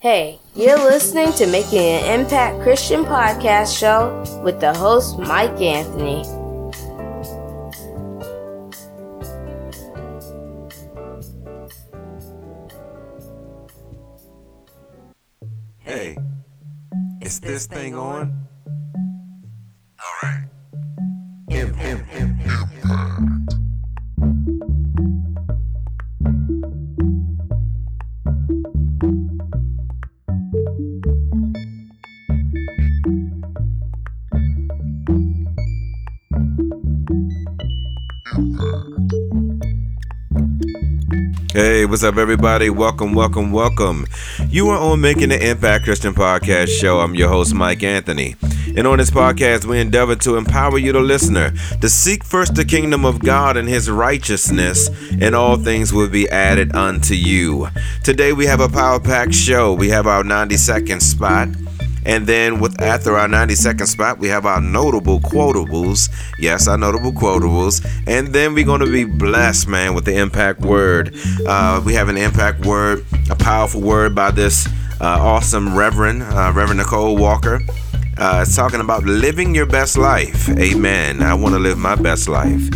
Hey, you're listening to Making an Impact Christian Podcast Show with the host, Mike Anthony. Hey, is this thing on? All right. Impact. Hey, what's up, everybody? Welcome. You are on Making the Impact Christian Podcast Show. I'm your host, Mike Anthony. And on this podcast, we endeavor to empower you, the listener, to seek first the kingdom of God and his righteousness, and all things will be added unto you. Today, we have a power-packed show. We have our 90-second spot. And then after our 90-second spot, we have our notable quotables. Yes, our notable quotables. And then we're going to be blessed, man, with the impact word. We have an impact word, a powerful word by this awesome Reverend Nicole Walker. It's talking about living your best life. Amen. I want to live my best life.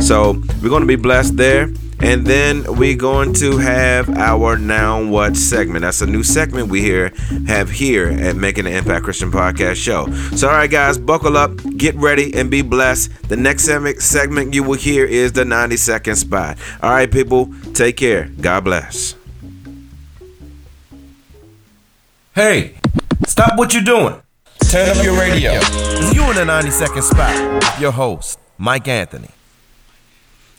So we're going to be blessed there. And then we're going to have our Now What segment. That's a new segment we have here at Making the Impact Christian Podcast Show. So, all right, guys, buckle up, get ready, and be blessed. The next segment you will hear is the 90-second spot. All right, people, take care. God bless. Hey, stop what you're doing. Turn up your radio. You in the 90-second spot. Your host, Mike Anthony.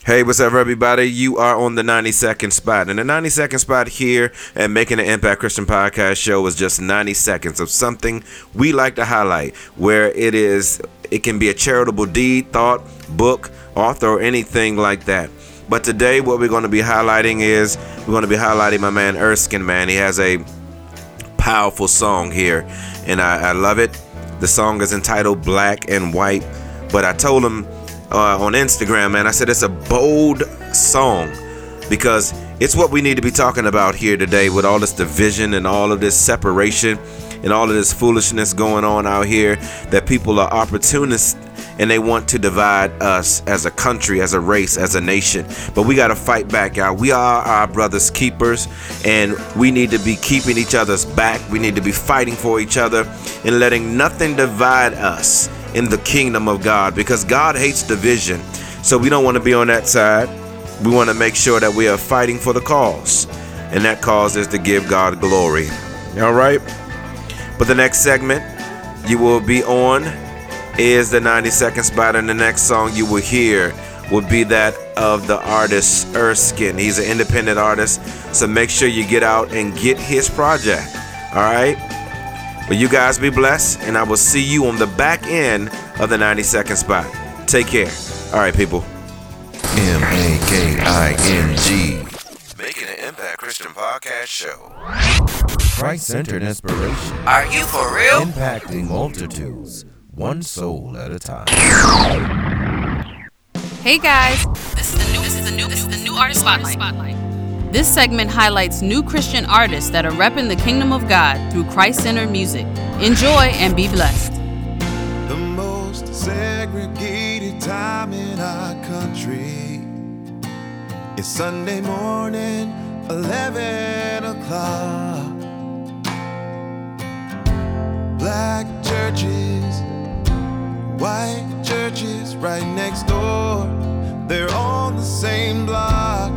Hey, what's up, everybody? You are on the 90-second spot. And the 90-second spot here at Making the Impact Christian Podcast Show is just 90 seconds of something we like to highlight, where it can be a charitable deed, thought, book, author, or anything like that. But today, what we're going to be highlighting is my man Erskine, man. He has a powerful song here, and I love it. The song is entitled Black and White, but I told him on Instagram, man, I said it's a bold song because it's what we need to be talking about here today with all this division and all of this separation and all of this foolishness going on out here, that people are opportunists and they want to divide us as a country, as a race, as a nation. But we got to fight back out. We are our brother's keepers, and we need to be keeping each other's back. We need to be fighting for each other and letting nothing divide us in the kingdom of God, because God hates division. So we don't want to be on that side. We want to make sure that we are fighting for the cause, and that cause is to give God glory. All right. But the next segment you will be on is the 90-second spot, and the next song you will hear will be that of the artist Erskine. He's an independent artist, so make sure you get out and get his project. All right. Well, you guys be blessed, and I will see you on the back end of the 90-second spot. Take care. All right, people. M-A-K-I-N-G. Making an Impact Christian Podcast Show. Christ-centered inspiration. Are you for real? Impacting multitudes, one soul at a time. Hey, guys. This is the new Artist Spotlight. This segment highlights new Christian artists that are repping the kingdom of God through Christ-centered music. Enjoy and be blessed. The most segregated time in our country is Sunday morning, 11 o'clock. Black churches, white churches right next door, they're on the same block.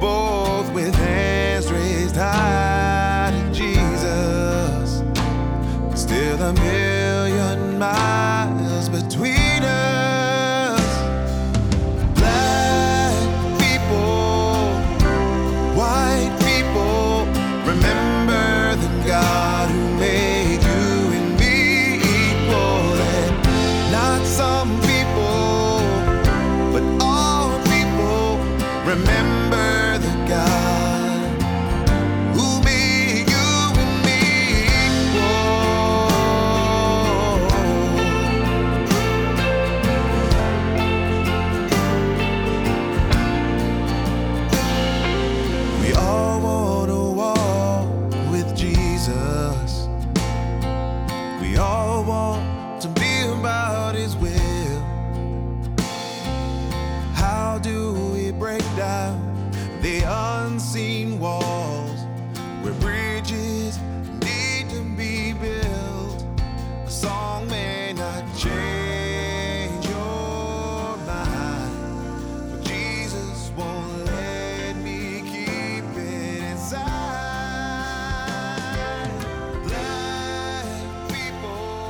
Both with hands raised high to Jesus. Still a million miles between us. Black people, white people, remember the God who made you and me equal. And not some people, but all people, remember God who made you and me equal.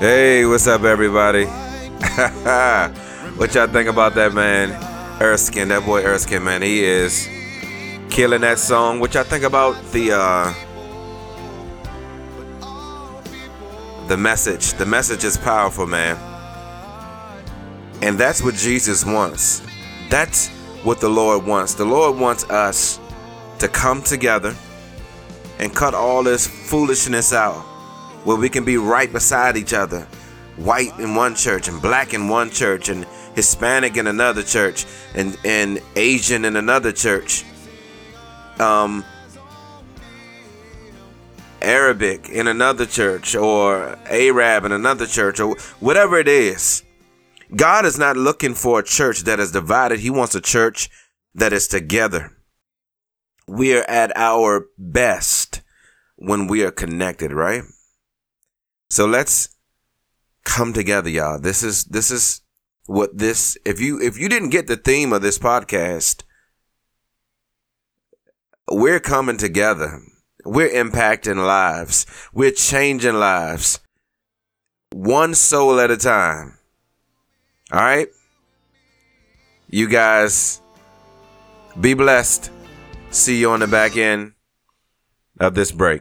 Hey, what's up, everybody? What y'all think about that man, Erskine? That boy Erskine, man, he is killing that song. What y'all think about the message? The message is powerful, man. And that's what Jesus wants. That's what the Lord wants. The Lord wants us to come together and cut all this foolishness out, where we can be right beside each other, white in one church and black in one church and Hispanic in another church and Asian in another church, Arabic in another church, or Arab in another church, or whatever it is. God is not looking for a church that is divided. He wants a church that is together. We are at our best when we are connected, right? So let's come together, y'all. This is what this, if you didn't get the theme of this podcast, we're coming together. We're impacting lives. We're changing lives. One soul at a time. All right? You guys be blessed. See you on the back end of this break.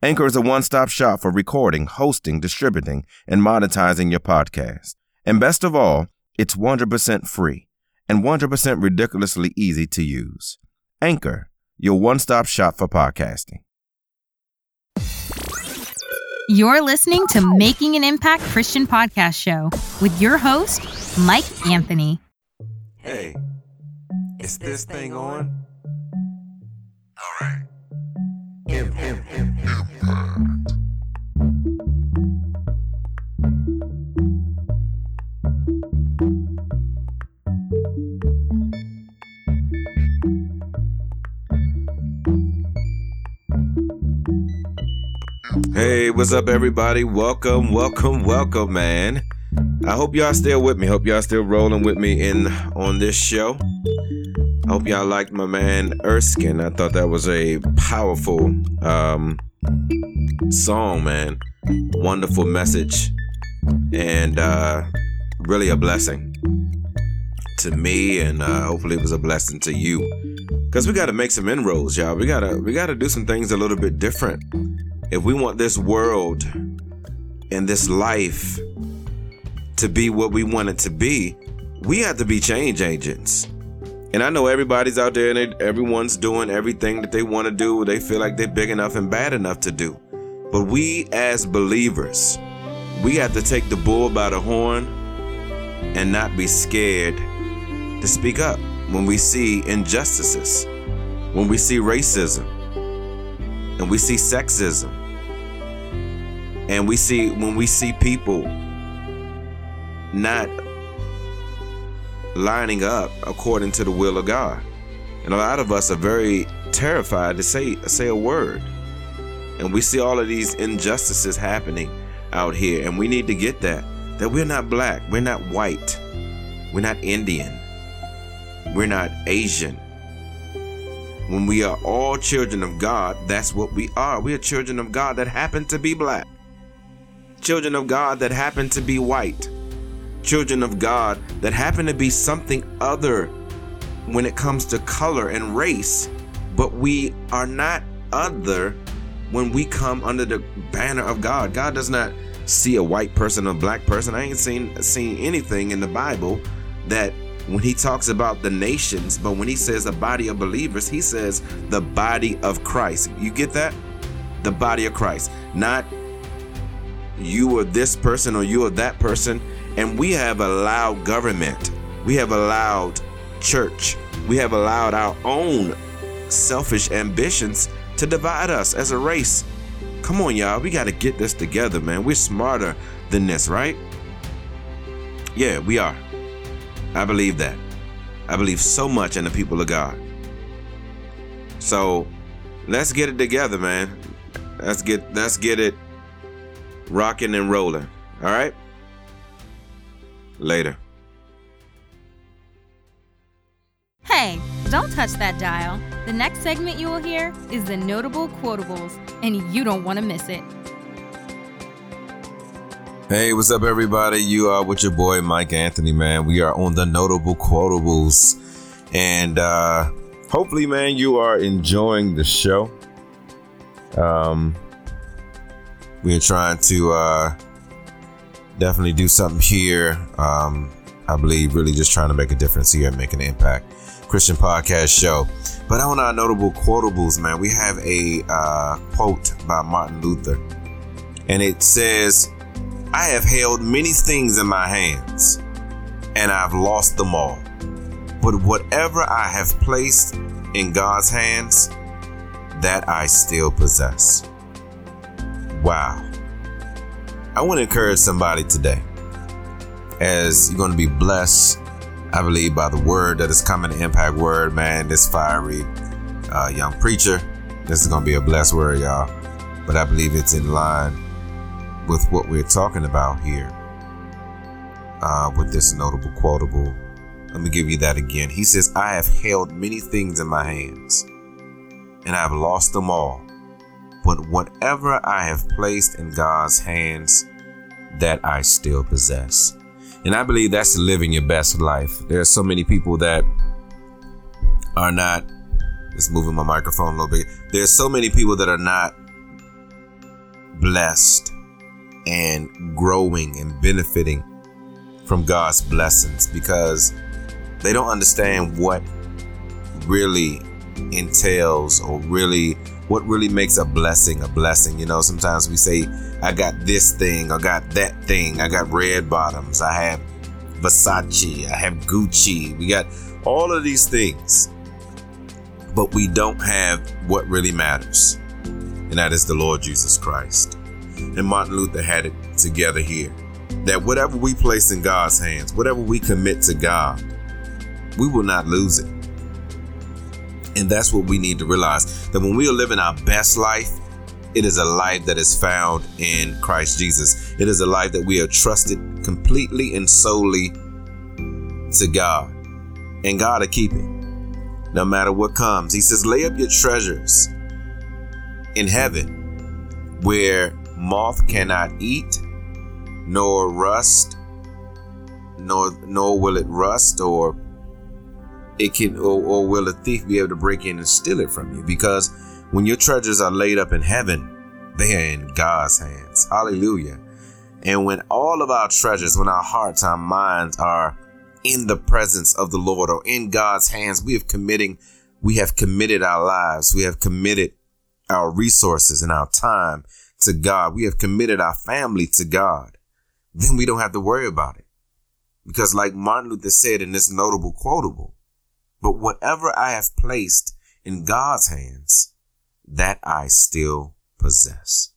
Anchor is a one-stop shop for recording, hosting, distributing, and monetizing your podcast. And best of all, it's 100% free and 100% ridiculously easy to use. Anchor, your one-stop shop for podcasting. You're listening to Making an Impact Christian Podcast Show with your host, Mike Anthony. Hey. Is this thing on? All right. Impact. Hey, what's up, everybody? Welcome, man. I hope y'all still with me. Hope y'all still rolling with me on this show. I hope y'all liked my man Erskine. I thought that was a powerful song, man. Wonderful message, and really a blessing to me, and hopefully it was a blessing to you. Because we got to make some inroads, y'all. We gotta do some things a little bit different if we want this world and this life to be what we want it to be. We have to be change agents. And I know everybody's out there, and everyone's doing everything that they want to do, they feel like they're big enough and bad enough to do. But we as believers, we have to take the bull by the horn and not be scared to speak up when we see injustices, when we see racism, and we see sexism, and when we see people not lining up according to the will of God. And a lot of us are very terrified to say a word. And we see all of these injustices happening out here, and we need to get that we're not black, we're not white, we're not Indian, we're not Asian. When we are all children of God, that's what we are. We are children of God that happen to be black, children of God that happen to be white, children of God that happen to be something other when it comes to color and race. But we are not other when we come under the banner of God. God does not see a white person or black person. I ain't seen anything in the Bible that when he talks about the nations, but when he says a body of believers, he says the body of Christ. You get that? The body of Christ. Not you or this person or you or that person. And we have allowed government, we have allowed church, we have allowed our own selfish ambitions to divide us as a race. Come on, y'all. We got to get this together, man. We're smarter than this, right? Yeah, we are. I believe that. I believe so much in the people of God. So let's get it together, man. Let's get it rocking and rolling. All right? Later. Hey, don't touch that dial. The next segment you will hear is the Notable Quotables, and you don't want to miss it. Hey, what's up, everybody? You are with your boy, Mike Anthony, man. We are on the Notable Quotables, and hopefully, man, you are enjoying the show. We're trying to definitely do something here. I believe really just trying to make a difference here and make an impact. Christian podcast show. But on our Notable Quotables, man, we have a quote by Martin Luther. And it says, "I have held many things in my hands, and I've lost them all. But whatever I have placed in God's hands, that I still possess." Wow. I want to encourage somebody today, as you're going to be blessed, I believe, by the word that is coming, the impact word, man. This fiery young preacher, this is going to be a blessed word, y'all. But I believe it's in line with what we're talking about here with this notable quotable. Let me give you that again. He says, "I have held many things in my hands, and I have lost them all. But whatever I have placed in God's hands, that I still possess." And I believe that's living your best life. There are so many people that are not, just moving my microphone a little bit. There's so many people that are not blessed and growing and benefiting from God's blessings because they don't understand what really entails or really what really makes a blessing. You know, sometimes we say, I got this thing, I got that thing, I got red bottoms, I have Versace, I have Gucci, we got all of these things, but we don't have what really matters, and that is the Lord Jesus Christ. And Martin Luther had it together here, that whatever we place in God's hands, whatever we commit to God, we will not lose it. And that's what we need to realize, that when we are living our best life, it is a life that is found in Christ Jesus. It is a life that we are trusted completely and solely to God, and God will keep it no matter what comes. He says, "Lay up your treasures in heaven, where moth cannot eat, nor rust, nor will it rust, or it can, or will a thief be able to break in and steal it from you?" Because when your treasures are laid up in heaven, they are in God's hands. Hallelujah. And when all of our treasures, when our hearts, our minds are in the presence of the Lord or in God's hands, we have committed our lives. We have committed our resources and our time to God. We have committed our family to God. Then we don't have to worry about it. Because like Martin Luther said in this notable quotable, "But whatever I have placed in God's hands, that I still possess."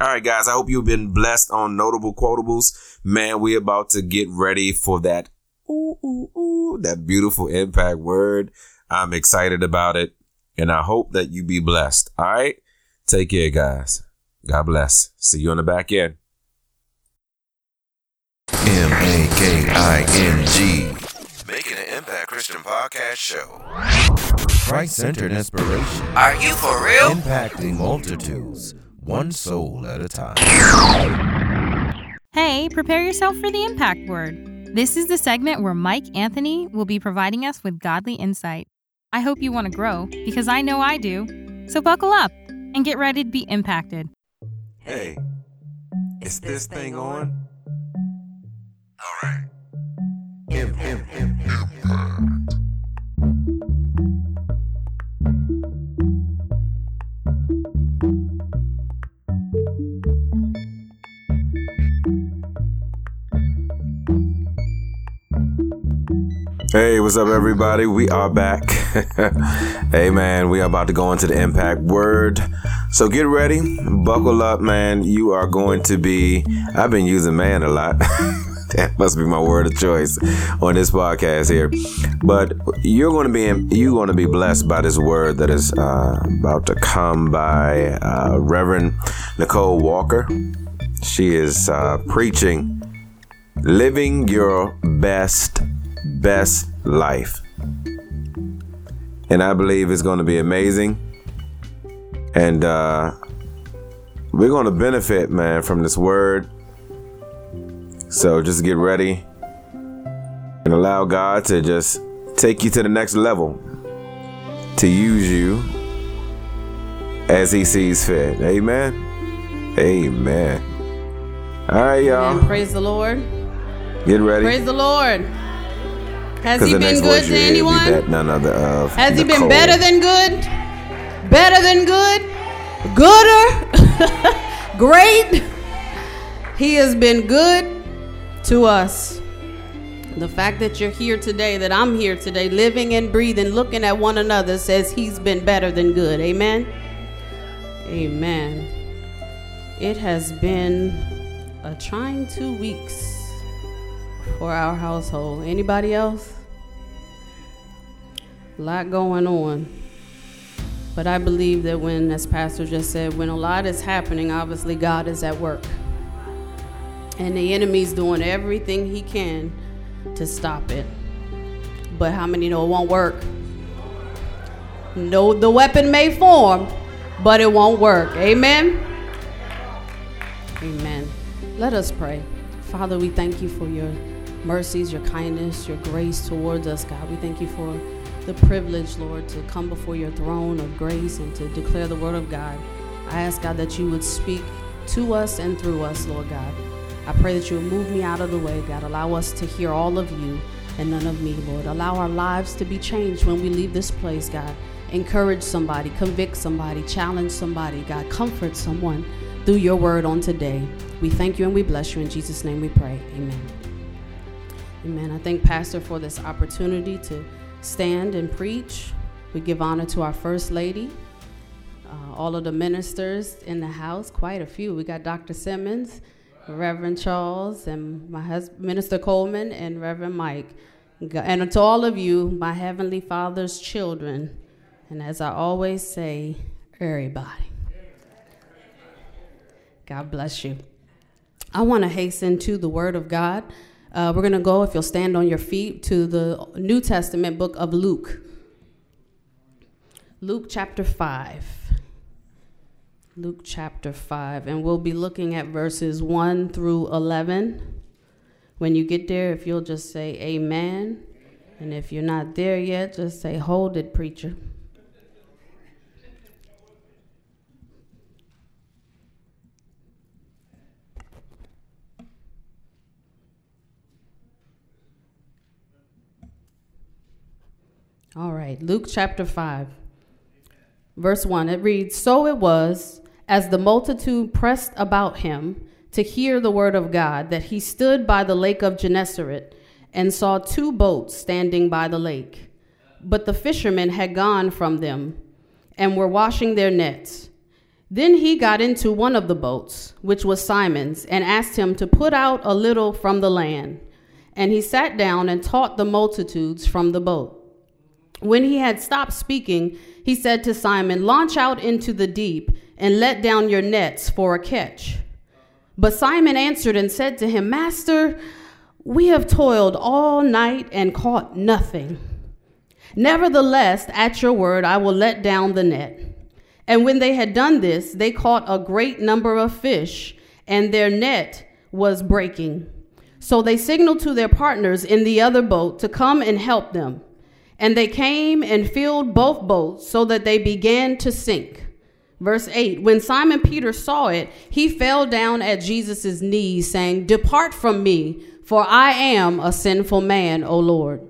All right, guys, I hope you've been blessed on Notable Quotables. Man, we're about to get ready for that. Ooh, ooh, ooh, that beautiful impact word. I'm excited about it, and I hope that you be blessed. All right? Take care, guys. God bless. See you on the back end. M-A-K-I-N-G. Making an Impact Christian Podcast Show. Christ-centered inspiration. Are you for real? Impacting multitudes, one soul at a time. Hey, prepare yourself for the impact word. This is the segment where Mike Anthony will be providing us with godly insight. I hope you want to grow, because I know I do. So buckle up and get ready to be impacted. Hey, is this thing on? All right. Impact. Hey, what's up, everybody? We are back. Hey, man, we are about to go into the impact word. So get ready, buckle up, man. You are going to be, I've been using man a lot. That must be my word of choice on this podcast here. But you're going to be blessed by this word that is about to come by Reverend Nicole Walker. She is preaching living your best life. And I believe it's going to be amazing. And we're going to benefit, man, from this word. So just get ready and allow God to just take you to the next level, to use you as he sees fit. Amen. Amen. All right, y'all. Amen. Praise the Lord. Get ready. Praise the Lord. Has he been good to anyone? Has he been better than good? Better than good? Gooder? Great? He has been good to us. The fact that you're here today, that I'm here today, living and breathing, looking at one another, says he's been better than good. Amen? Amen. It has been a trying 2 weeks for our household. Anybody else? A lot going on. But I believe that when, as Pastor just said, when a lot is happening, obviously God is at work. And the enemy's doing everything he can to stop it. But how many know it won't work? No, the weapon may form, but it won't work. Amen? Amen. Let us pray. Father, we thank you for your mercies, your kindness, your grace towards us, God. We thank you for the privilege, Lord, to come before your throne of grace and to declare the word of God. I ask, God, that you would speak to us and through us, Lord God. I pray that you would move me out of the way, God. Allow us to hear all of you and none of me, Lord. Allow our lives to be changed when we leave this place, God. Encourage somebody, convict somebody, challenge somebody, God. Comfort someone through your word on today. We thank you and we bless you. In Jesus' name we pray. Amen. Amen. I thank Pastor for this opportunity to stand and preach. We give honor to our First Lady, all of the ministers in the house, quite a few. We got Dr. Simmons, Reverend Charles, and my husband, Minister Coleman, and Reverend Mike. And to all of you, my Heavenly Father's children, and as I always say, everybody. God bless you. I want to hasten to the Word of God. We're going to go, if you'll stand on your feet, to the New Testament book of Luke. Luke chapter 5. Luke chapter 5. And we'll be looking at verses 1 through 11. When you get there, if you'll just say amen. And if you're not there yet, just say, hold it, preacher. All right, Luke chapter 5, verse 1, it reads, So it was, as the multitude pressed about him to hear the word of God, that he stood by the lake of Gennesaret and saw two boats standing by the lake. But the fishermen had gone from them and were washing their nets. Then he got into one of the boats, which was Simon's, and asked him to put out a little from the land. And he sat down and taught the multitudes from the boat. When he had stopped speaking, he said to Simon, Launch out into the deep and let down your nets for a catch. But Simon answered and said to him, Master, we have toiled all night and caught nothing. Nevertheless, at your word, I will let down the net. And when they had done this, they caught a great number of fish, and their net was breaking. So they signaled to their partners in the other boat to come and help them. And they came and filled both boats so that they began to sink. Verse 8, when Simon Peter saw it, he fell down at Jesus' knees, saying, Depart from me, for I am a sinful man, O Lord.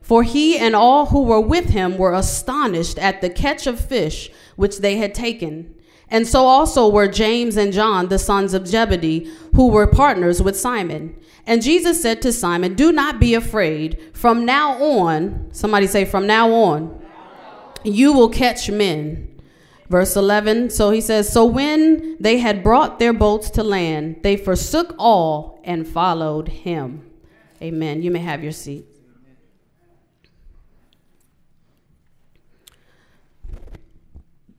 For he and all who were with him were astonished at the catch of fish which they had taken. And so also were James and John, the sons of Zebedee, who were partners with Simon. And Jesus said to Simon, Do not be afraid. From now on, somebody say, from now on, you will catch men. Verse 11, so he says, so when they had brought their boats to land, they forsook all and followed him. Amen. You may have your seat.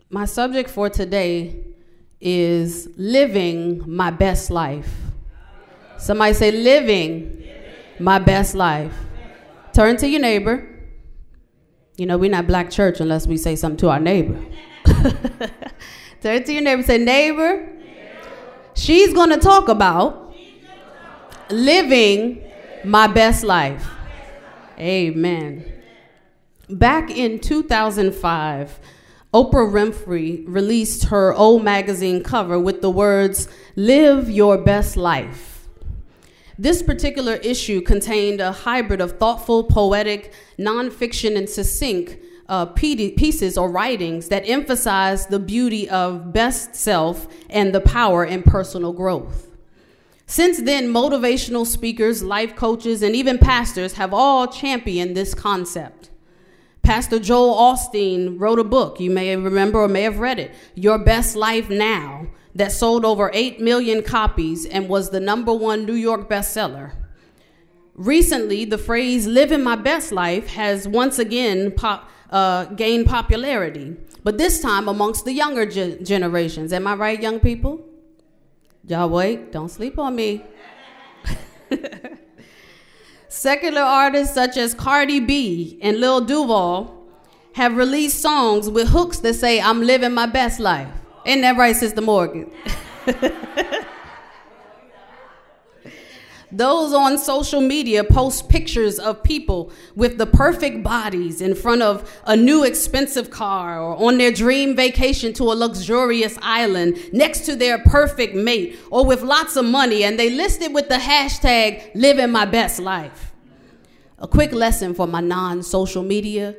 My subject for today is living my best life. Somebody say living my best life. Turn to your neighbor. You know, we're not black church unless we say something to our neighbor. Turn to your neighbor and say, neighbor, she's going to talk about living my best life. Amen. Back in 2005, Oprah Winfrey released her old magazine cover with the words, live your best life. This particular issue contained a hybrid of thoughtful, poetic, nonfiction, and succinct pieces or writings that emphasize the beauty of best self and the power in personal growth. Since then, motivational speakers, life coaches, and even pastors have all championed this concept. Pastor Joel Osteen wrote a book, you may remember or may have read it, Your Best Life Now, that sold over 8 million copies and was the #1 New York bestseller. Recently, the phrase living my best life has once again gained popularity, but this time amongst the younger generations. Am I right, young people? Y'all wait, don't sleep on me. Secular artists such as Cardi B and Lil Duval have released songs with hooks that say, I'm living my best life. Ain't that right, Sister Morgan? Those on social media post pictures of people with the perfect bodies in front of a new expensive car or on their dream vacation to a luxurious island next to their perfect mate or with lots of money, and they list it with the hashtag living my best life. A quick lesson for my non-social media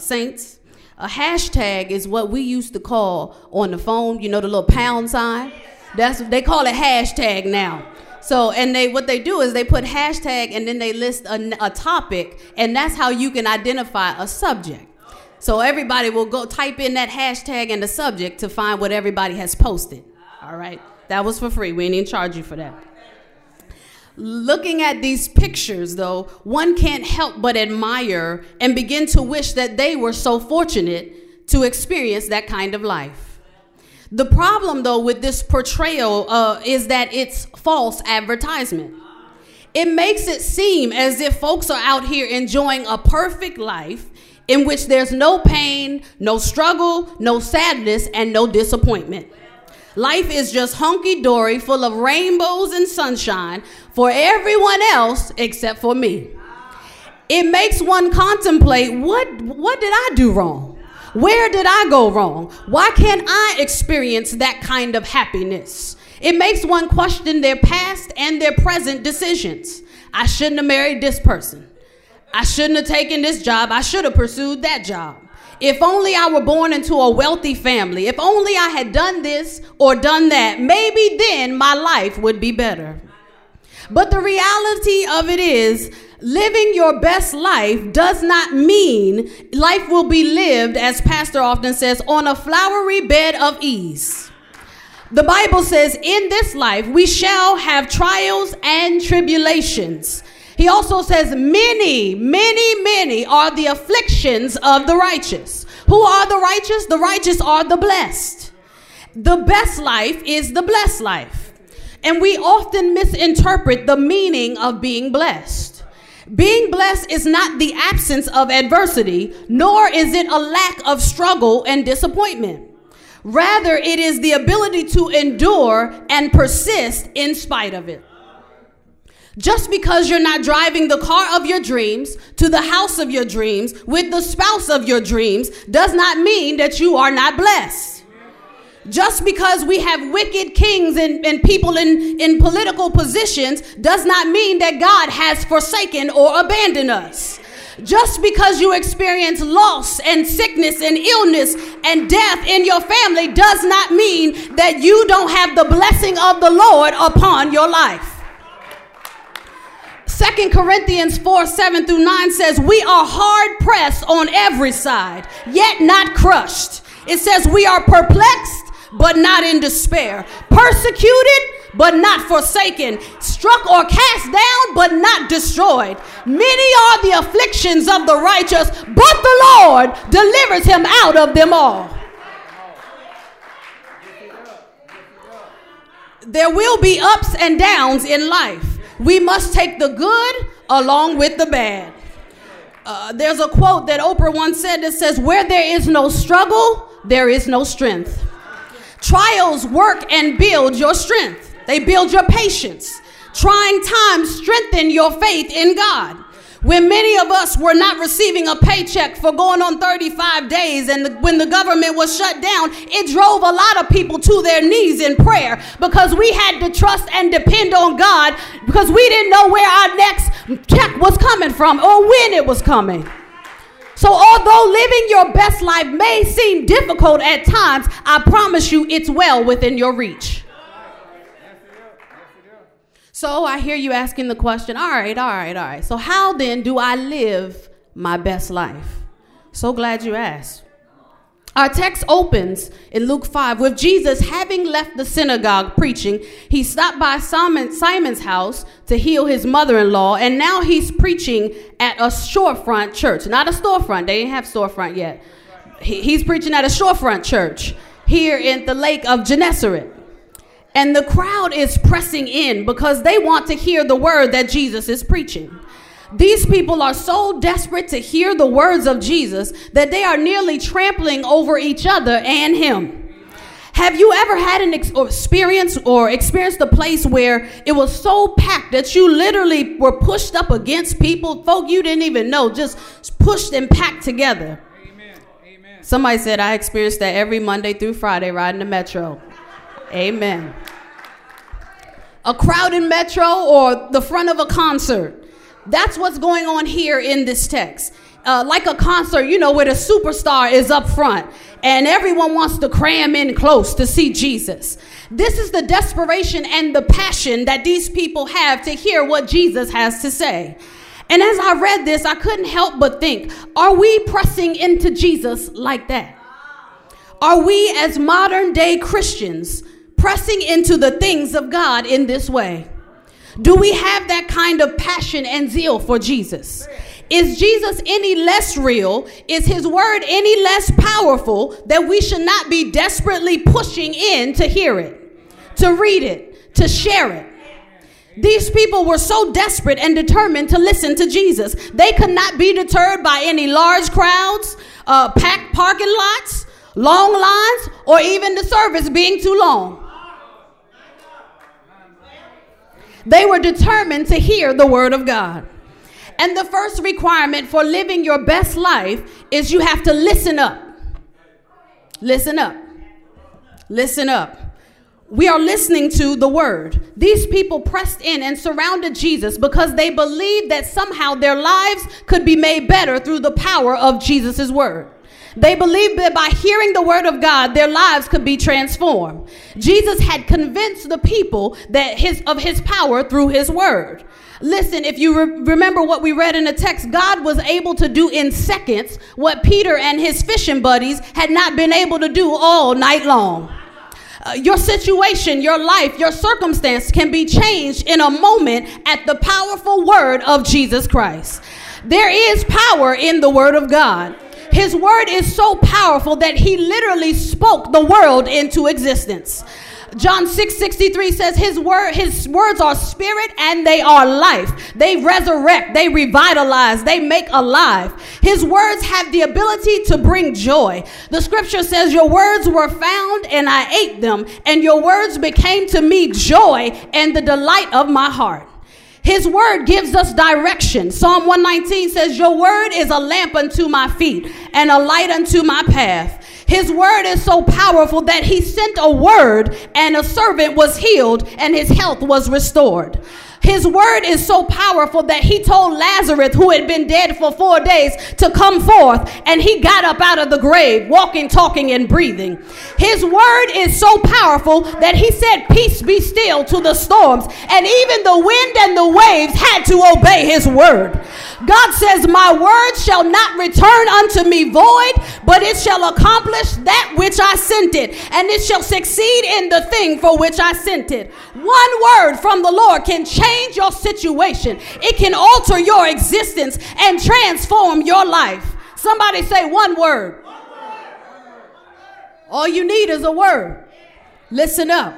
saints. A hashtag is what we used to call on the phone, you know, the little pound sign. That's what they call it, hashtag now. So, and what they do is they put hashtag and then they list a topic, and that's how you can identify a subject. So everybody will go type in that hashtag and the subject to find what everybody has posted. All right. That was for free. We ain't even charge you for that. Looking at these pictures, though, one can't help but admire and begin to wish that they were so fortunate to experience that kind of life. The problem, though, with this portrayal is that it's false advertisement. It makes it seem as if folks are out here enjoying a perfect life in which there's no pain, no struggle, no sadness, and no disappointment. Life is just hunky-dory, full of rainbows and sunshine for everyone else except for me. It makes one contemplate, what did I do wrong? Where did I go wrong? Why can't I experience that kind of happiness? It makes one question their past and their present decisions. I shouldn't have married this person. I shouldn't have taken this job. I should have pursued that job. If only I were born into a wealthy family. If only I had done this or done that, maybe then my life would be better. But the reality of it is, living your best life does not mean life will be lived, as Pastor often says, on a flowery bed of ease. The Bible says, in this life, we shall have trials and tribulations. He also says, many, many, many are the afflictions of the righteous. Who are the righteous? The righteous are the blessed. The best life is the blessed life. And we often misinterpret the meaning of being blessed. Being blessed is not the absence of adversity, nor is it a lack of struggle and disappointment. Rather, it is the ability to endure and persist in spite of it. Just because you're not driving the car of your dreams, to the house of your dreams, with the spouse of your dreams, does not mean that you are not blessed. Just because we have wicked kings and people in political positions does not mean that God has forsaken or abandoned us. Just because you experience loss and sickness and illness and death in your family does not mean that you don't have the blessing of the Lord upon your life. 2 Corinthians 4:7-9 says, we are hard pressed on every side, yet not crushed. It says we are perplexed, but not in despair. Persecuted, but not forsaken. Struck or cast down, but not destroyed. Many are the afflictions of the righteous, but the Lord delivers him out of them all. There will be ups and downs in life. We must take the good along with the bad. There's a quote that Oprah once said that says, where there is no struggle, there is no strength. Trials work and build your strength. They build your patience. Trying times strengthen your faith in God. When many of us were not receiving a paycheck for going on 35 days and when the government was shut down, it drove a lot of people to their knees in prayer because we had to trust and depend on God because we didn't know where our next check was coming from or when it was coming. So although living your best life may seem difficult at times, I promise you it's well within your reach. So I hear you asking the question, all right. So how then do I live my best life? So glad you asked. Our text opens in Luke 5 with Jesus having left the synagogue preaching. He stopped by Simon's house to heal his mother-in-law, and now he's preaching at a shorefront church. Not a storefront. They didn't have storefront yet. He's preaching at a shorefront church here in the lake of Gennesaret. And the crowd is pressing in because they want to hear the word that Jesus is preaching. These people are so desperate to hear the words of Jesus that they are nearly trampling over each other and him. Have you ever had an experienced a place where it was so packed that you literally were pushed up against people, folk you didn't even know, just pushed and packed together? Amen. Amen. Somebody said, I experienced that every Monday through Friday riding the metro. Amen. A crowded metro or the front of a concert. That's what's going on here in this text. Like a concert, you know, where the superstar is up front and everyone wants to cram in close to see Jesus. This is the desperation and the passion that these people have to hear what Jesus has to say. And as I read this, I couldn't help but think, are we pressing into Jesus like that? Are we as modern day Christians pressing into the things of God in this way? Do we have that kind of passion and zeal for Jesus? Is Jesus any less real? Is his word any less powerful that we should not be desperately pushing in to hear it, to read it, to share it? These people were so desperate and determined to listen to Jesus. They could not be deterred by any large crowds, packed parking lots, long lines, or even the service being too long. They were determined to hear the word of God. And the first requirement for living your best life is you have to listen up. Listen up. Listen up. We are listening to the word. These people pressed in and surrounded Jesus because they believed that somehow their lives could be made better through the power of Jesus' word. They believed that by hearing the word of God, their lives could be transformed. Jesus had convinced the people that of his power through his word. Listen, if you remember what we read in the text, God was able to do in seconds what Peter and his fishing buddies had not been able to do all night long. Your situation, your life, your circumstance can be changed in a moment at the powerful word of Jesus Christ. There is power in the word of God. His word is so powerful that he literally spoke the world into existence. John 6:63 says his words are spirit and they are life. They resurrect, they revitalize, they make alive. His words have the ability to bring joy. The scripture says your words were found and I ate them, and your words became to me joy and the delight of my heart. His word gives us direction. Psalm 119 says, your word is a lamp unto my feet and a light unto my path. His word is so powerful that he sent a word and a servant was healed and his health was restored. His word is so powerful that he told Lazarus, who had been dead for 4 days, to come forth, and he got up out of the grave, walking, talking, and breathing. His word is so powerful that he said, peace be still to the storms, and even the wind and the waves had to obey his word. God says, my word shall not return unto me void, but it shall accomplish that which I sent it, and it shall succeed in the thing for which I sent it. One word from the Lord can change your situation. It can alter your existence and transform your life. Somebody say one word. All you need is a word. Listen up.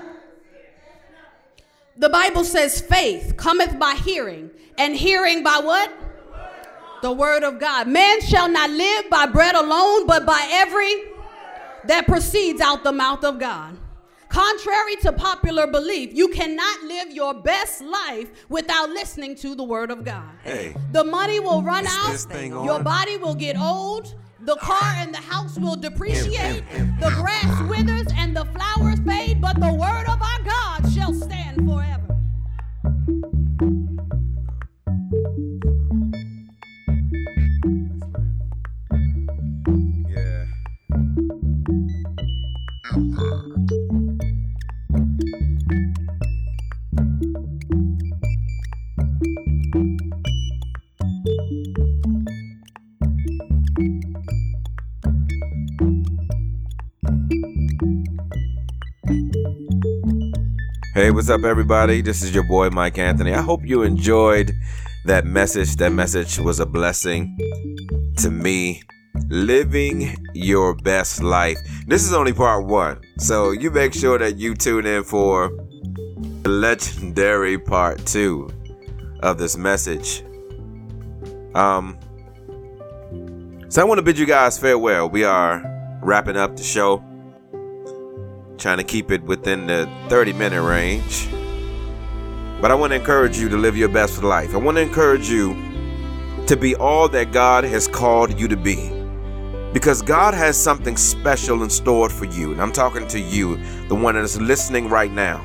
The Bible says faith cometh by hearing, and hearing by what? The word of God. Man shall not live by bread alone, but by every that proceeds out the mouth of God. Contrary to popular belief, you cannot live your best life without listening to the word of God. Hey, the money will run out. Your body will get old. The car and the house will depreciate. The grass withers and the flowers fade, but the word of our God shall stand forever. Hey, what's up, everybody? This is your boy, Mike Anthony. I hope you enjoyed that message. That message was a blessing to me. Living your best life. This is only part one. So you make sure that you tune in for the legendary part two of this message. So I want to bid you guys farewell. We are wrapping up the show. Trying to keep it within the 30-minute range. But I want to encourage you to live your best life. I want to encourage you to be all that God has called you to be. Because God has something special in store for you. And I'm talking to you, the one that is listening right now.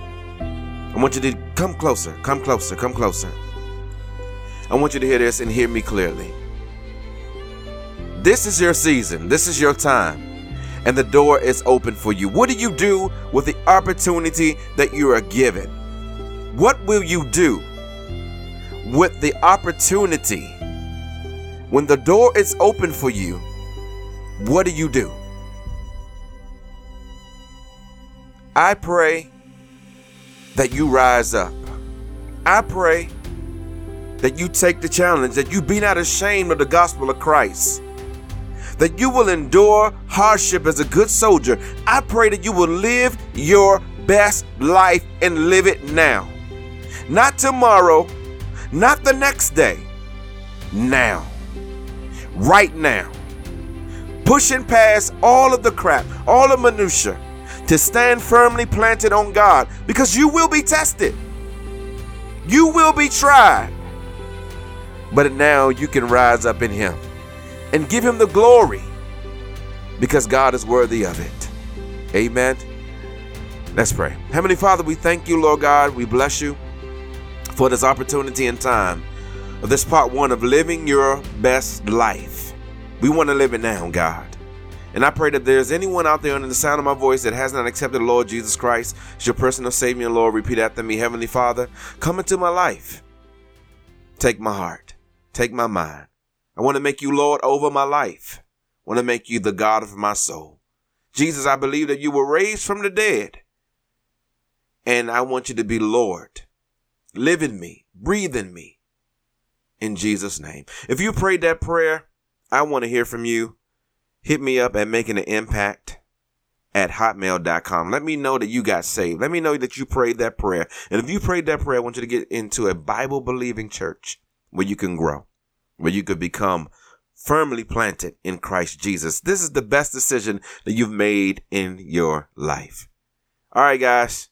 I want you to come closer, come closer, come closer. I want you to hear this and hear me clearly. This is your season. This is your time. And the door is open for you. What do you do with the opportunity that you are given? What will you do with the opportunity when the door is open for you? What do you do? I pray that you rise up. I pray that you take the challenge, that you be not ashamed of the gospel of Christ. That you will endure hardship as a good soldier. I pray that you will live your best life and live it now. Not tomorrow, not the next day. Now. Right now. Pushing past all of the crap, all the minutia, to stand firmly planted on God, because you will be tested. You will be tried. But now you can rise up in Him. And give Him the glory, because God is worthy of it. Amen. Let's pray. Heavenly Father, we thank you, Lord God. We bless you for this opportunity and time of this part one of living your best life. We want to live it now, God. And I pray that there's anyone out there under the sound of my voice that has not accepted the Lord Jesus Christ as your personal Savior and Lord. Repeat after me. Heavenly Father, come into my life. Take my heart. Take my mind. I want to make you Lord over my life. I want to make you the God of my soul. Jesus, I believe that you were raised from the dead. And I want you to be Lord. Live in me. Breathe in me. In Jesus' name. If you prayed that prayer, I want to hear from you. Hit me up at makinganimpact@hotmail.com. Let me know that you got saved. Let me know that you prayed that prayer. And if you prayed that prayer, I want you to get into a Bible-believing church where you can grow. Where you could become firmly planted in Christ Jesus. This is the best decision that you've made in your life. All right, guys.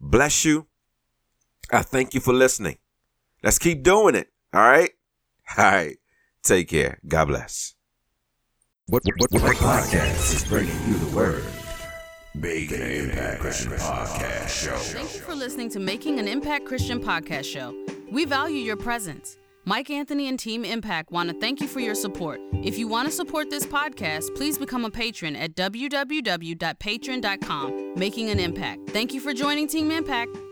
Bless you. I thank you for listening. Let's keep doing it. All right? All right. Take care. God bless. What podcast is bringing you the word? Making an Impact Christian Podcast Show. Thank you for listening to Making an Impact Christian Podcast Show. We value your presence. Mike Anthony and Team Impact want to thank you for your support. If you want to support this podcast, please become a patron at www.patreon.com. Making an Impact. Thank you for joining Team Impact.